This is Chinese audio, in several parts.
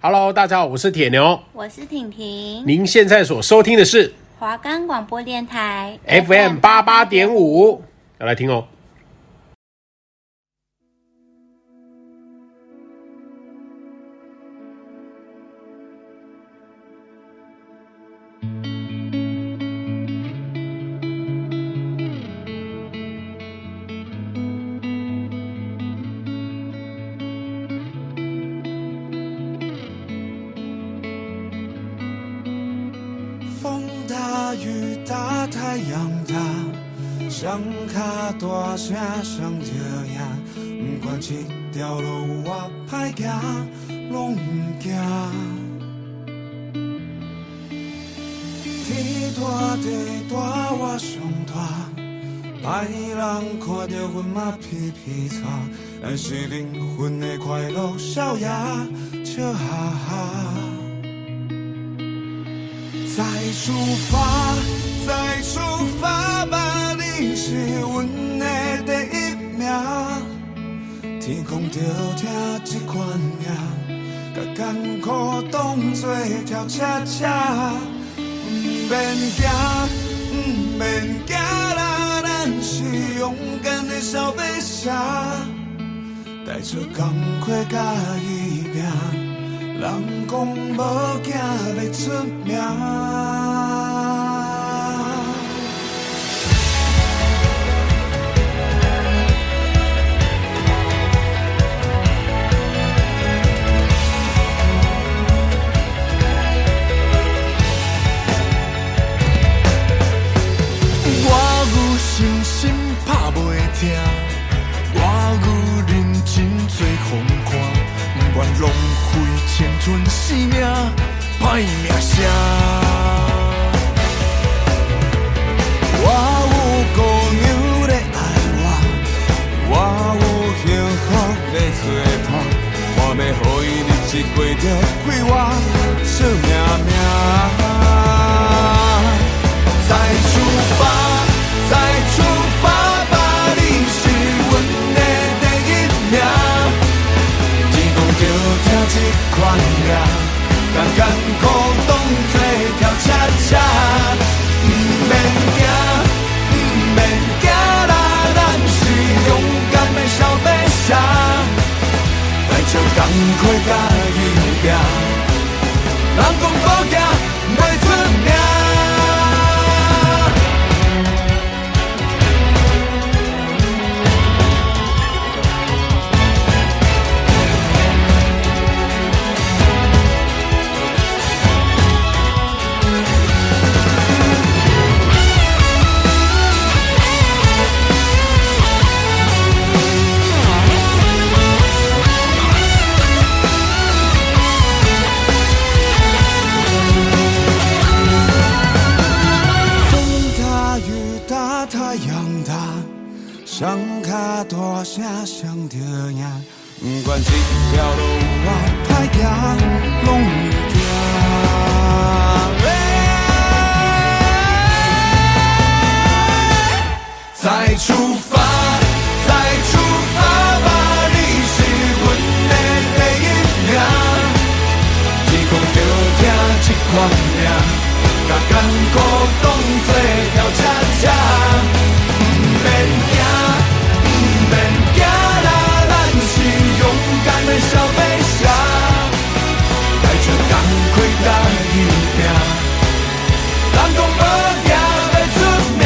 Hello， 大家好，我是铁牛，我是婷婷。您现在所收听的是华冈广播电台 FM88.5， 要来听哦。大声上着赢，不管这条路我歹行，拢不惊。天大地大，我上大，歹人看着阮嘛皮皮擦，但是灵魂的快乐少爷笑哈哈。再出发，再出发吧，你是阮。天公就疼这款命，把艰苦当作跳车车，不免惊，不免惊啦，咱是勇敢的小白蛇，带着工作甲伊拼，人讲无惊要出名。我有认真做风看，不愿浪费青春生命，歹名声。我有姑娘在爱我，我有幸福在做伴，我要让伊日子过着快活，笑命命。再出发，再出发。这款命，把艰苦当作跳恰恰，不免惊，不免惊啦，咱是勇敢的小白蛇，来笑工作甲伊拼，人讲无惊袂出名。双脚大声上着赢，不管这条路我歹行，拢唔惊。再出发，再出发吧，你是阮的第一名。天公就疼这款命，把艰苦当作跳恰恰。小飞侠带着钢盔打一拼，人讲无惊要出名。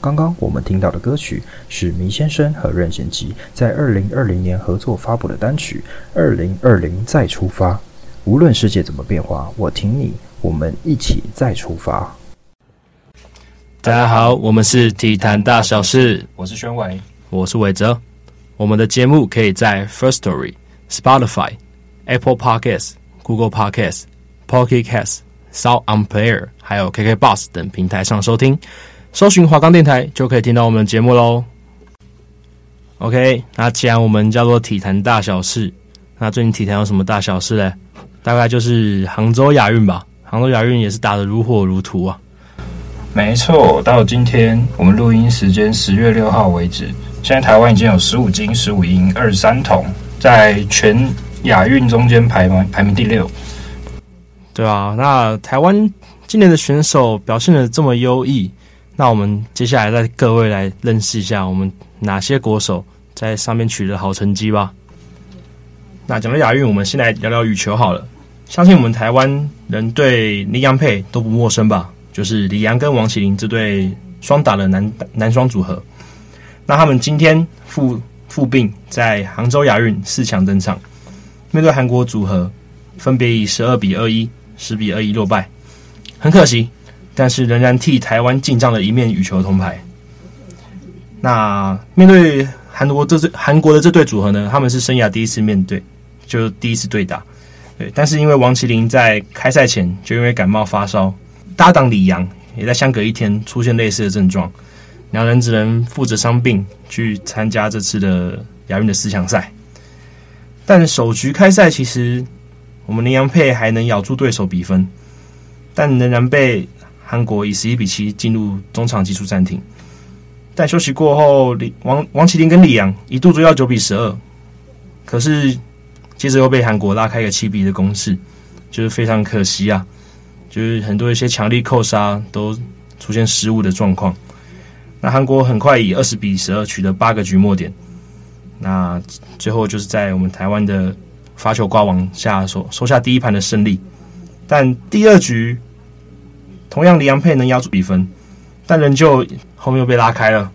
刚刚我们听到的歌曲是迷先生和任贤齐在2020年合作发布的单曲《2020再出发》。无论世界怎么变化，我挺你，我们一起再出发。大家好，我们是TiTan大小事，我是宣伟，我是伟哲。我们的节目可以在 First Story、Spotify、Apple Podcasts、Google Podcasts、Pocket Casts、SoundOn Player 还有 KKbox 等平台上收听，搜寻华冈电台就可以听到我们的节目咯。 OK， 那既然我们叫做体坛大小事，那最近体坛有什么大小事咧？大概就是杭州亚运吧，杭州亚运也是打得如火如荼啊。没错，到今天我们录音时间10月6号为止，现在台湾已经有15金15银23铜，在全亚运中间排名第6。对啊，那台湾今年的选手表现得这么优异，那我们接下来带各位来认识一下我们哪些国手在上面取得好成绩吧。那讲到亚运，我们先来聊聊羽球好了。相信我们台湾人对李洋配都不陌生吧，就是李洋跟王麒麟这对双打的男双组合。那他们今天复病在杭州亚运四强登场，面对韩国组合，分别以12-21、10-21落败。很可惜，但是仍然替台湾进账了一面羽球铜牌。那面对韩国的这对组合呢，他们是生涯第一次面对，就第一次对打。对，但是因为王麒麟在开赛前就因为感冒发烧，搭档李洋也在相隔一天出现类似的症状，两人只能负责伤病去参加这次的亚运的四强赛。但首局开赛，其实我们林洋配还能咬住对手比分，但仍然被韩国以11-7进入中场技术暂停。但休息过后，王麒麟跟李洋一度追到9-12，可是接着又被韩国拉开一个7-1的攻势，就是非常可惜啊。就是很多一些强力扣杀都出现失误的状况。那韩国很快以20-12取得8个局末点，那最后就是在我们台湾的发球瓜王下收下第一盘的胜利。但第二局同样李洋配能压住比分，但仍旧后面又被拉开了。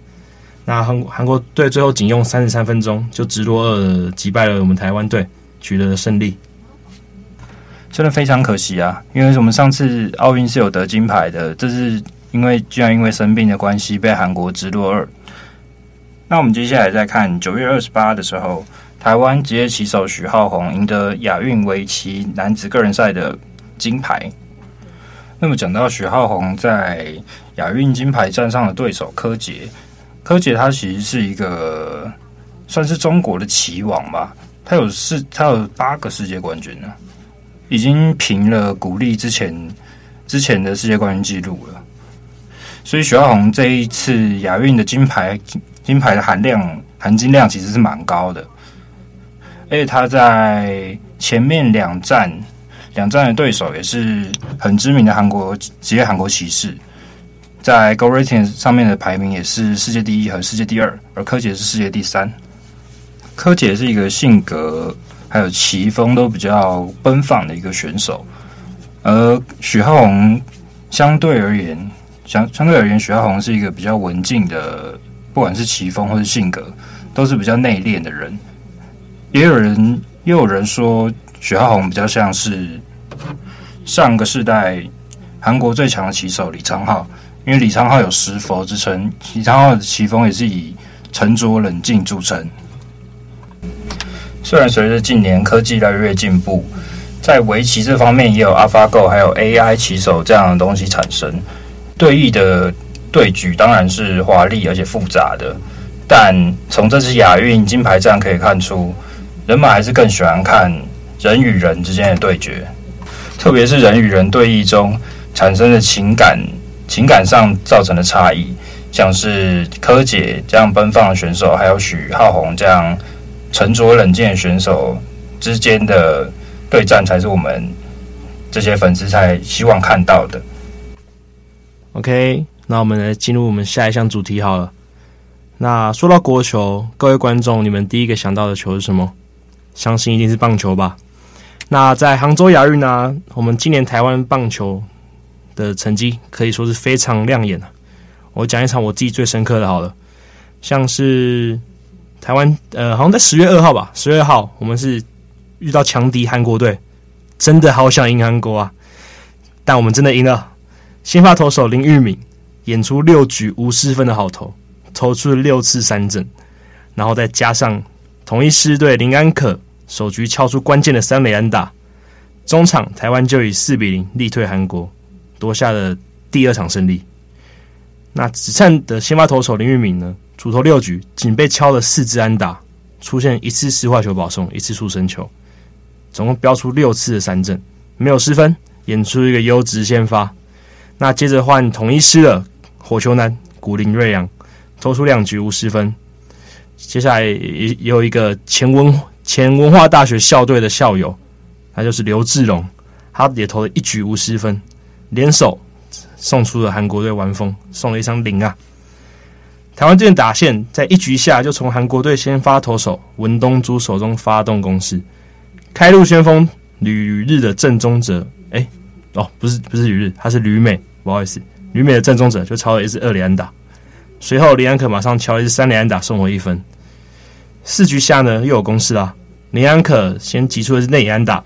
那韩国队最后仅用33分钟就直落2击败了我们台湾队，取得了胜利。真的非常可惜啊，因为我们上次奥运是有得金牌的，这是居然因为生病的关系被韩国直落2。那我们接下来再看9月28的时候，台湾职业棋手许皓闳赢得亚运围棋男子个人赛的金牌。那么讲到许皓闳在亚运金牌战上的对手柯洁，柯洁他其实是一个算是中国的棋王吧，他有8个世界冠军啊，已经平了古力之前的世界冠军纪录了，所以许皓闳这一次亚运的金牌的含金量其实是蛮高的，而且他在前面两站的对手也是很知名的职业韩国棋士，在 Go Rating 上面的排名也是世界第1和世界第2，而柯洁是世界第3。柯洁是一个性格还有棋风都比较奔放的一个选手，而许皓闳相对而言，许皓闳是一个比较文静的，不管是棋风或是性格，都是比较内敛的人。也有人说，许皓闳比较像是上个世代韩国最强的棋手李昌镐，因为李昌镐有石佛之称，李昌镐的棋风也是以沉着冷静著称。虽然随着近年科技越来越进步，在围棋这方面也有 AlphaGo 还有 AI 棋手这样的东西产生，对弈的对局当然是华丽而且复杂的，但从这次亚运金牌战可以看出，人们还是更喜欢看人与人之间的对决，特别是人与人对弈中产生的情感上造成的差异，像是柯洁这样奔放的选手还有许皓闳这样沉着冷静的选手之间的对战，才是我们这些粉丝才希望看到的。 OK， 那我们来进入我们下一项主题好了。那说到国球，各位观众，你们第一个想到的球是什么？相信一定是棒球吧。那在杭州亚运啊，我们今年台湾棒球的成绩可以说是非常亮眼啊。我讲一场我自己最深刻的好了，像是台湾好像在10月2号吧 ,12 号我们是遇到强敌韩国队，真的好想赢韩国啊，但我们真的赢了。先发投手林玉敏演出6局无失分的好投，投出6次三振，然后再加上同一师队林安可首局敲出关键的3垒安打，中场台湾就以4-0力退韩国，夺下了第2场胜利。那只剩的先发投手林玉敏呢，主投6局仅被敲了4支安打，出现1次石化球保送，1次速身球，总共标出6次的三振，没有失分，演出一个优质先发。那接着换统一师了火球男古林瑞阳，投出2局无失分。接下来也有一个前文化大学校队的校友，他就是刘志龙，他也投了1局无失分，联手送出了韩国队完封，送了一场0啊。台湾队打线在1局下就从韩国队先发投手文东珠手中发动攻势，开路先锋旅日的郑宗哲，不是旅日，他是旅美，不好意思，旅美的郑宗哲就抄了1支2垒安打，随后林安可马上敲了1支3垒安打送回1分。4局下呢又有攻势啦，林安可先击出的是内野安打，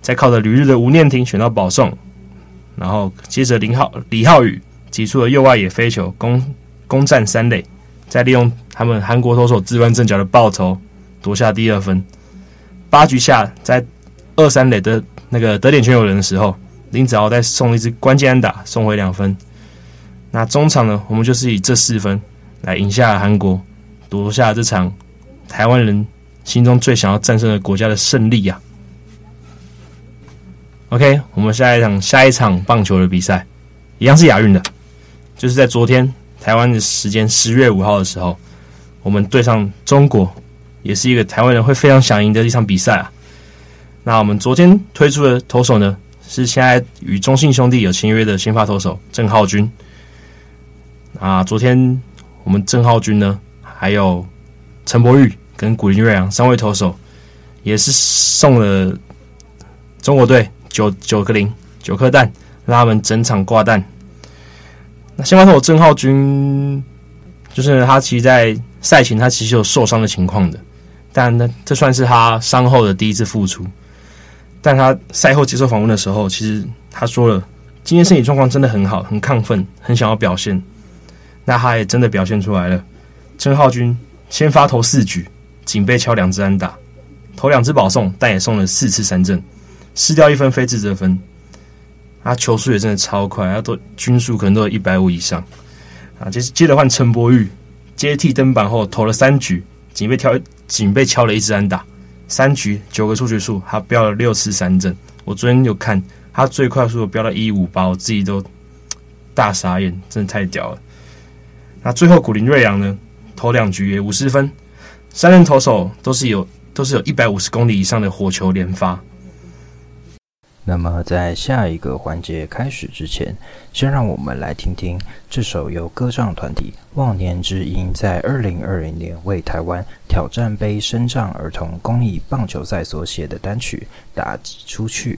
再靠着旅日的吴念庭选到保送，然后接着李浩宇击出了右外野飞球攻占3垒，再利用他们韩国投手自乱阵脚的暴投夺下第2分。8局下在2-3垒的那个得点圈有人的时候，林子豪再送一支关键安打送回2分。那中场呢，我们就是以这4分来赢下韩国，夺下这场台湾人心中最想要战胜的国家的胜利啊。OK， 我们下一场棒球的比赛一样是亚运的，就是在昨天台湾的时间10月5号的时候，我们对上中国，也是一个台湾人会非常想赢的一场比赛啊。那我们昨天推出的投手呢，是现在与中信兄弟有签约的先发投手郑浩均啊。昨天我们郑浩均呢，还有陈柏宇跟古林睿煬3位投手，也是送了中国队9个0、9颗蛋，让他们整场挂蛋。那先发投手郑浩均，就是他其实在赛前他其实有受伤的情况的，但这算是他伤后的第1次复出。但他赛后接受访问的时候，其实他说了，今天身体状况真的很好，很亢奋，很想要表现。那他也真的表现出来了。郑浩均先发投4局，仅被敲2支安打，投2支保送，但也送了4次三振，失掉1分非自责分。他球速也真的超快，他都均速可能都有150以上啊。接着换陈柏宇接替登板后投了3局，仅被敲了1支安打，3局9个出局数，他标了6次三振。我昨天有看他最快速的标到158，我自己都大傻眼，真的太屌了。那最后古林睿煬呢，投2局也无失分，3人投手都是有150公里以上的火球连发。那么在下一个环节开始之前，先让我们来听听这首由歌唱团体忘年之音在2020年为台湾挑战杯身障儿童公益棒球赛所写的单曲《打击出去》。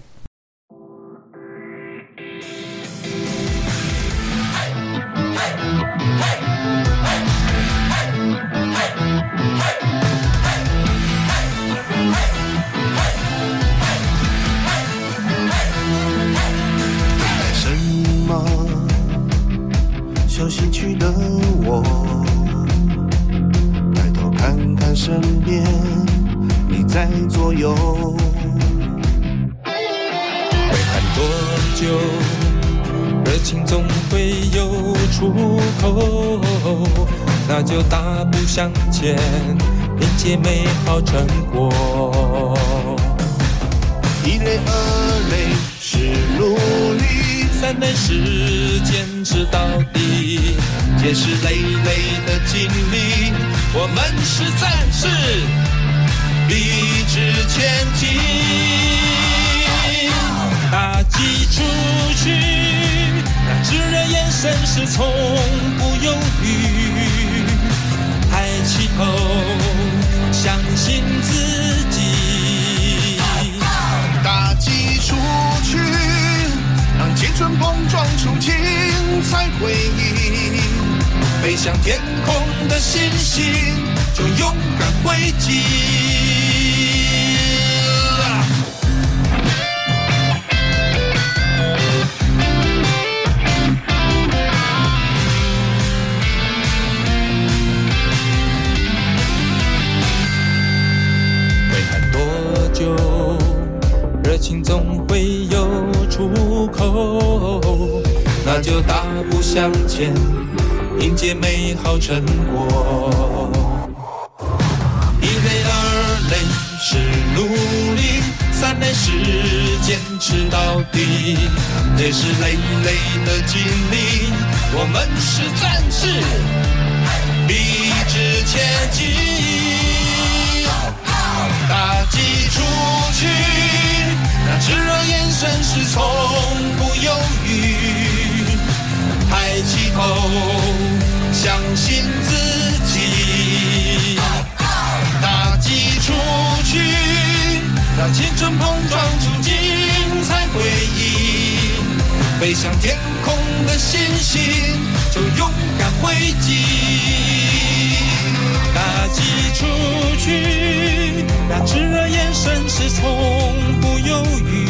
小心去的我，抬头看看身边，你在左右。会喊多久？热情总会有出口，那就大步向前，迎接美好成果。1垒、2垒是努力，3垒是坚持到底，也是累累的经历，我们是战士，一直前进。打击出去，那炙热眼神是从不犹豫，抬起头，相信自己。打击出去，让青春碰撞出精彩回忆，飞向天空的星星就勇敢挥击。会喊多久？热情总会那就大步向前，迎接美好成果。一垒二垒是努力，三垒是坚持到底，这是累累的经历，我们是战士，笔直前进，打击出去，那炙热眼神是从不犹豫，抬起头，相信自己，打击出去，让青春碰撞出精彩回忆，飞向天空的星星，就勇敢挥击，打击出去，让炙热眼神是从不犹豫，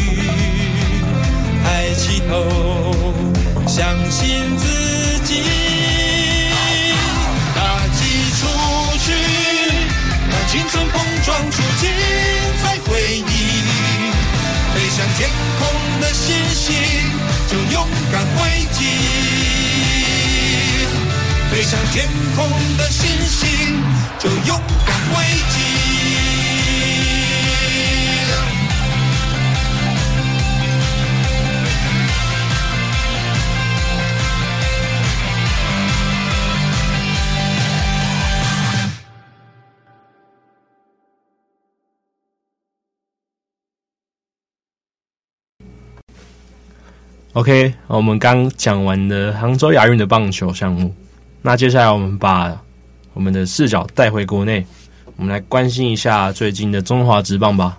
抬起头，相信自己，打击出去，让青春碰撞出精彩回忆，飞向天空的星星，就勇敢挥击，飞向天空的星星，就勇敢挥击。OK， 我们刚讲完了杭州亚运的棒球项目，那接下来我们把我们的视角带回国内，我们来关心一下最近的中华职棒吧。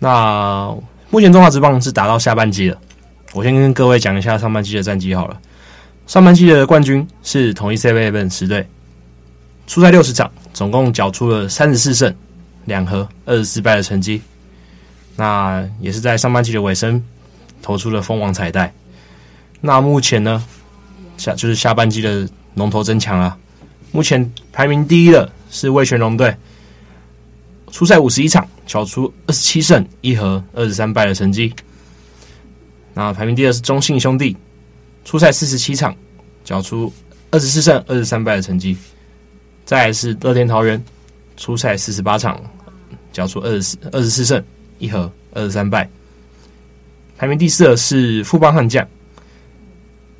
那目前中华职棒是打到下半季了，我先跟各位讲一下上半季的战绩好了。上半季的冠军是统一 7-11 十队，出赛60场，总共缴出了34胜2和24败的成绩。那也是在上半季的尾声，投出了封王彩带。那目前呢，就是下半季的龙头争抢啊。目前排名第一的是味全龙队，出赛51场，缴出27胜1和23败的成绩。那排名第二是中信兄弟，出赛47场，缴出24胜23败的成绩。再来是乐天桃园，出赛48场，缴出24胜1和23败。排名第四的是富邦悍将，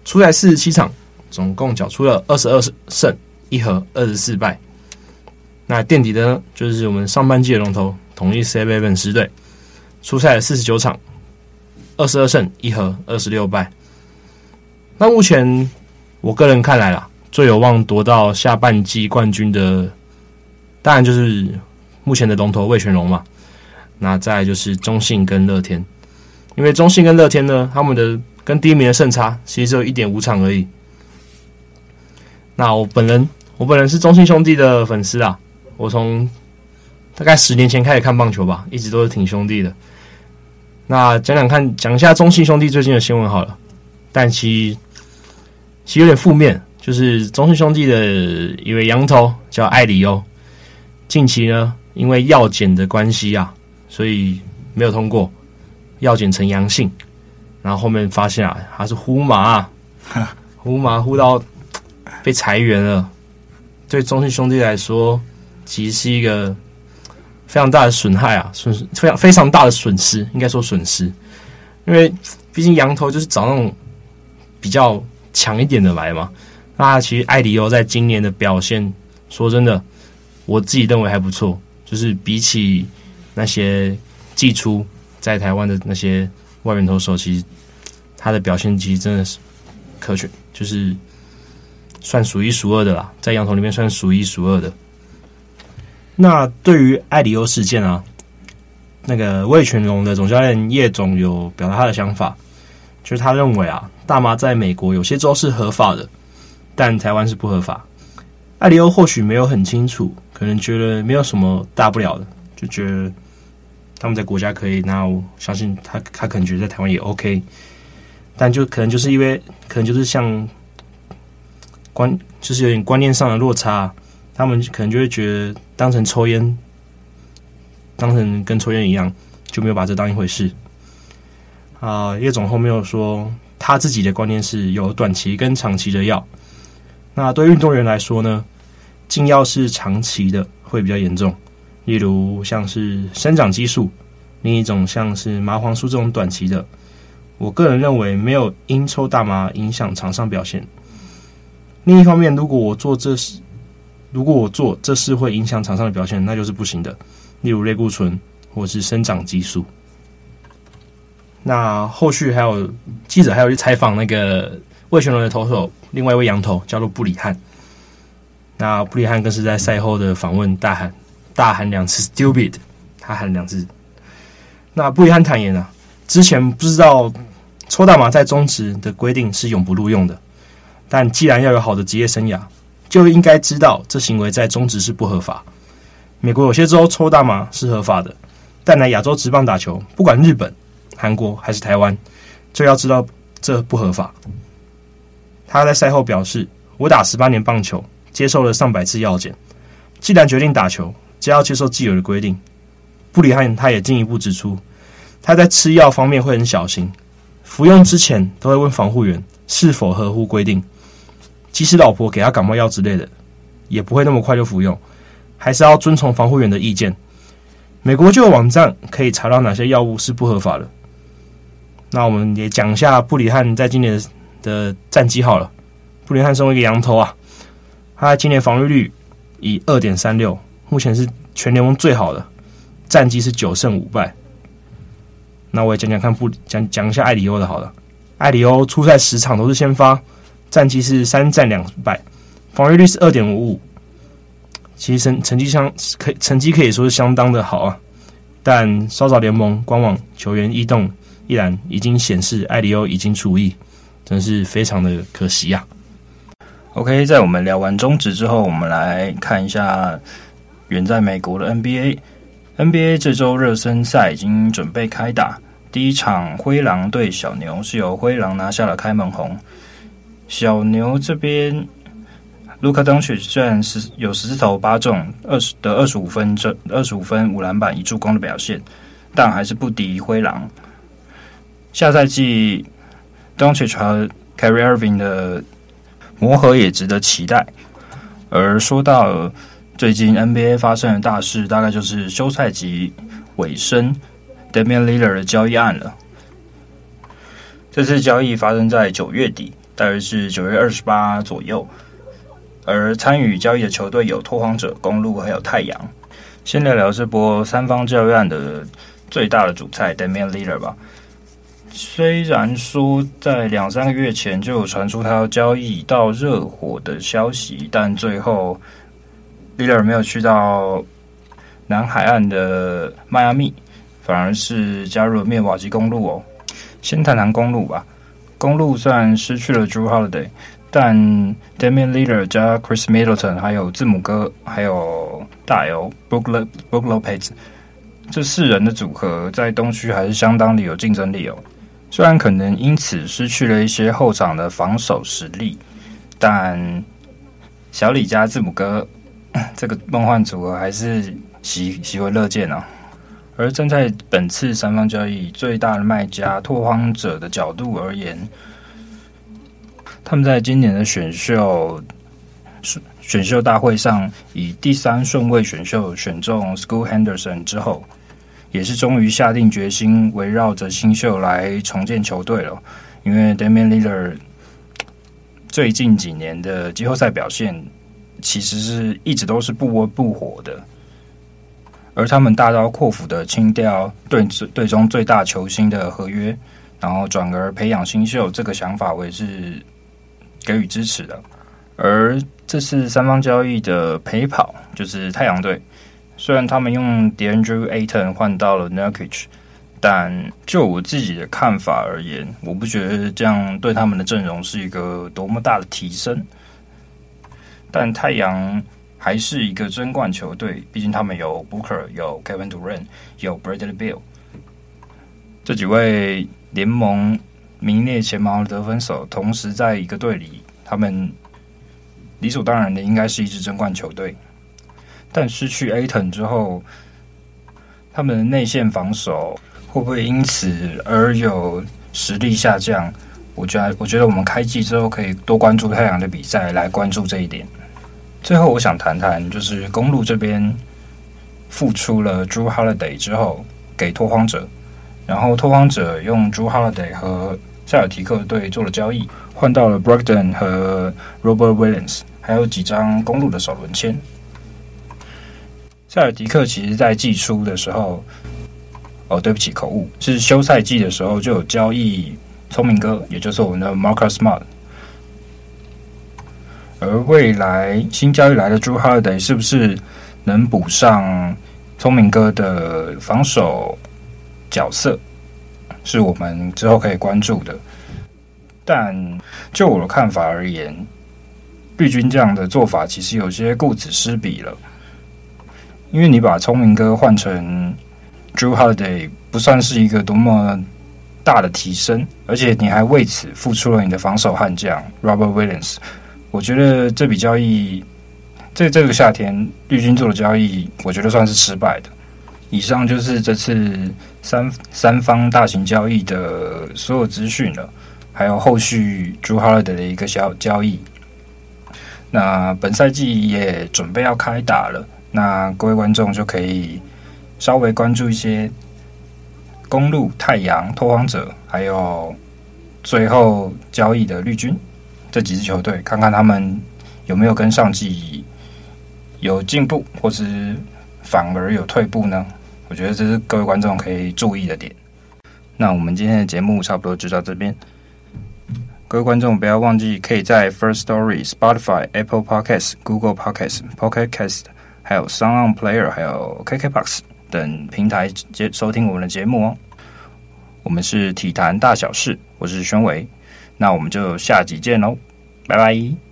出赛47场，总共缴出了22胜1和24败。那垫底的呢，就是我们上半季的龙头统一 7-11 十队，出赛了49场，22胜1和26败。那目前我个人看来啦，最有望夺到下半季冠军的，当然就是目前的龙头味全龙嘛。那再来就是中信跟乐天。因为中信跟乐天呢，他们的跟第一名的胜差其实只有 1.5 场而已。那我本人是中信兄弟的粉丝啊，我从大概10年前开始看棒球吧，一直都是挺兄弟的。那讲一下中信兄弟最近的新闻好了，但其实有点负面，就是中信兄弟的一位洋投叫艾里欧，近期呢因为药检的关系啊，所以没有通过。药检呈阳性，然后后面发现啊，他是呼麻到被裁员了。对中信兄弟来说，其实是一个非常大的损害啊，非常大的损失，应该说损失。因为毕竟洋投就是找那种比较强一点的来嘛。那其实艾迪欧在今年的表现，说真的，我自己认为还不错，就是比起那些季初在台湾的那些外援投手，其实他的表现其实真的是可选，就是算数一数二的啦，在洋投里面算数一数二的。那对于艾里欧事件啊，那个味全龙的总教练叶总有表达他的想法，就是他认为啊，大麻在美国有些州是合法的，但台湾是不合法。艾里欧或许没有很清楚，可能觉得没有什么大不了的，就觉得他们在国家可以，那我相信他可能觉得在台湾也 OK， 但就可能就是因为可能就是像就是有点观念上的落差，他们可能就会觉得当成跟抽烟一样，就没有把这当一回事啊。叶总后面又说，他自己的观念是有短期跟长期的药。那对运动员来说呢，禁药是长期的会比较严重，例如像是生长激素，另一种像是麻黄素这种短期的。我个人认为没有因抽大麻影响场上表现。另一方面，如果我做这事会影响场上的表现，那就是不行的，例如类固醇或是生长激素。那后续还有记者还有去采访那个味全龙的投手，另外一位洋投叫做布里汉。那布里汉更是在赛后的访问大喊两次 stupid， 他喊两次。那布里汉坦言啊，之前不知道抽大麻在中职的规定是永不录用的，但既然要有好的职业生涯，就应该知道这行为在中职是不合法。美国有些州抽大麻是合法的，但来亚洲职棒打球，不管日本、韩国还是台湾，就要知道这不合法。他在赛后表示，我打18年棒球，接受了上百次药检，既然决定打球，就要接受既有的规定。布里汉他也进一步指出，他在吃药方面会很小心，服用之前都会问防护员是否合乎规定，即使老婆给他感冒药之类的，也不会那么快就服用，还是要遵从防护员的意见。美国就有网站可以查到哪些药物是不合法的。那我们也讲一下布里汉在今年的战绩好了。布里汉身为一个洋投啊，他今年防御率以 2.36， 目前是全联盟最好的，战绩是9胜5败。那我也讲一下艾里欧的好了。艾里欧出赛10场都是先发，战绩是3战2败，防御率是 2.55， 其实成绩可以说是相当的好啊。但稍早联盟官网球员异动一栏已经显示艾里欧已经出役，真是非常的可惜啊。OK， 在我们聊完中职之后，我们来看一下远在美国的 NBA。NBA 这周热身赛已经准备开打，第一场灰狼对小牛是由灰狼拿下了开门红。小牛这边 Luca Doncic 虽然有10投8中得25分5篮板1助攻的表现，但还是不敌灰狼。下赛季 Doncic 和 Carrie Irving 的磨合也值得期待。而说到最近 NBA 发生的大事，大概就是休赛季尾声 Damian Lillard 的交易案了。这次交易发生在9月底，大约是9月28左右，而参与交易的球队有拓荒者、公鹿还有太阳。先聊聊这波三方交易案的最大的主菜 Damian Lillard 吧。虽然说在2-3个月前就有传出他要交易到热火的消息，但最后 Lillard 没有去到南海岸的迈阿密，反而是加入了密瓦基公鹿哦。先谈谈公鹿吧。公鹿虽然失去了 Jrue Holiday， 但 Damian Lillard 加 Chris Middleton 还有字母哥还有大 L Brook Lopez 这4人的组合在东区还是相当的有竞争力哦。虽然可能因此失去了一些后场的防守实力，但小李加字母哥这个梦幻组合还是喜闻乐见哦。而站在本次三方交易最大的卖家拓荒者的角度而言，他们在今年的选秀大会上以第3顺位选秀选中 Scoot Henderson 之后，也是终于下定决心围绕着新秀来重建球队了。因为 Damian Lillard 最近几年的季后赛表现其实是一直都是不温不火的，而他们大刀阔斧的清掉队中最大球星的合约，然后转而培养新秀，这个想法我也是给予支持的。而这次三方交易的陪跑就是太阳队，虽然他们用 Deandre Ayton 换到了 Nurkic， 但就我自己的看法而言，我不觉得这样对他们的阵容是一个多么大的提升。但太阳还是一个争冠球队，毕竟他们有 Booker 有 Kevin Durant 有 Bradley Beal 这几位联盟名列前茅的得分手同时在一个队里，他们理所当然的应该是一支争冠球队。但失去 Ayton 之后，他们的内线防守会不会因此而有实力下降？我觉得我们开季之后可以多关注太阳的比赛，来关注这一点。最后我想谈谈就是公鹿这边付出了 Jrue Holiday 之后给拓荒者，然后拓荒者用 Jrue Holiday 和塞尔提克队做了交易，换到了 Brogdon 和 Robert Williams， 还有几张公鹿的首轮签。塞尔提克其实在季初的时候，对不起口误，是休赛季的时候就有交易聪明哥，也就是我们的 Marcus Smart。而未来新交易来的 Jrue Holiday 是不是能补上聪明哥的防守角色，是我们之后可以关注的。但就我的看法而言，绿军这样的做法其实有些顾此失彼了，因为你把聪明哥换成 Jrue Holiday 不算是一个多么大的提升，而且你还为此付出了你的防守悍将 Robert Williams。我觉得这笔交易，这个夏天绿军做的交易，我觉得算是失败的。以上就是这次三方大型交易的所有资讯了，还有后续 Jrue Holiday 的一个小交易。那本赛季也准备要开打了，那各位观众就可以稍微关注一些公鹿、太阳、拓荒者，还有最后交易的绿军。这几支球队，看看他们有没有跟上季有进步，或是反而有退步呢？我觉得这是各位观众可以注意的点。那我们今天的节目差不多就到这边。各位观众不要忘记，可以在 First Story、Spotify、Apple Podcasts、Google Podcasts、Pocket Casts， 还有 SoundOn Player， 还有 KKbox 等平台收听我们的节目哦。我们是体坛大小事，我是宣维，那我们就下集见喽。拜拜。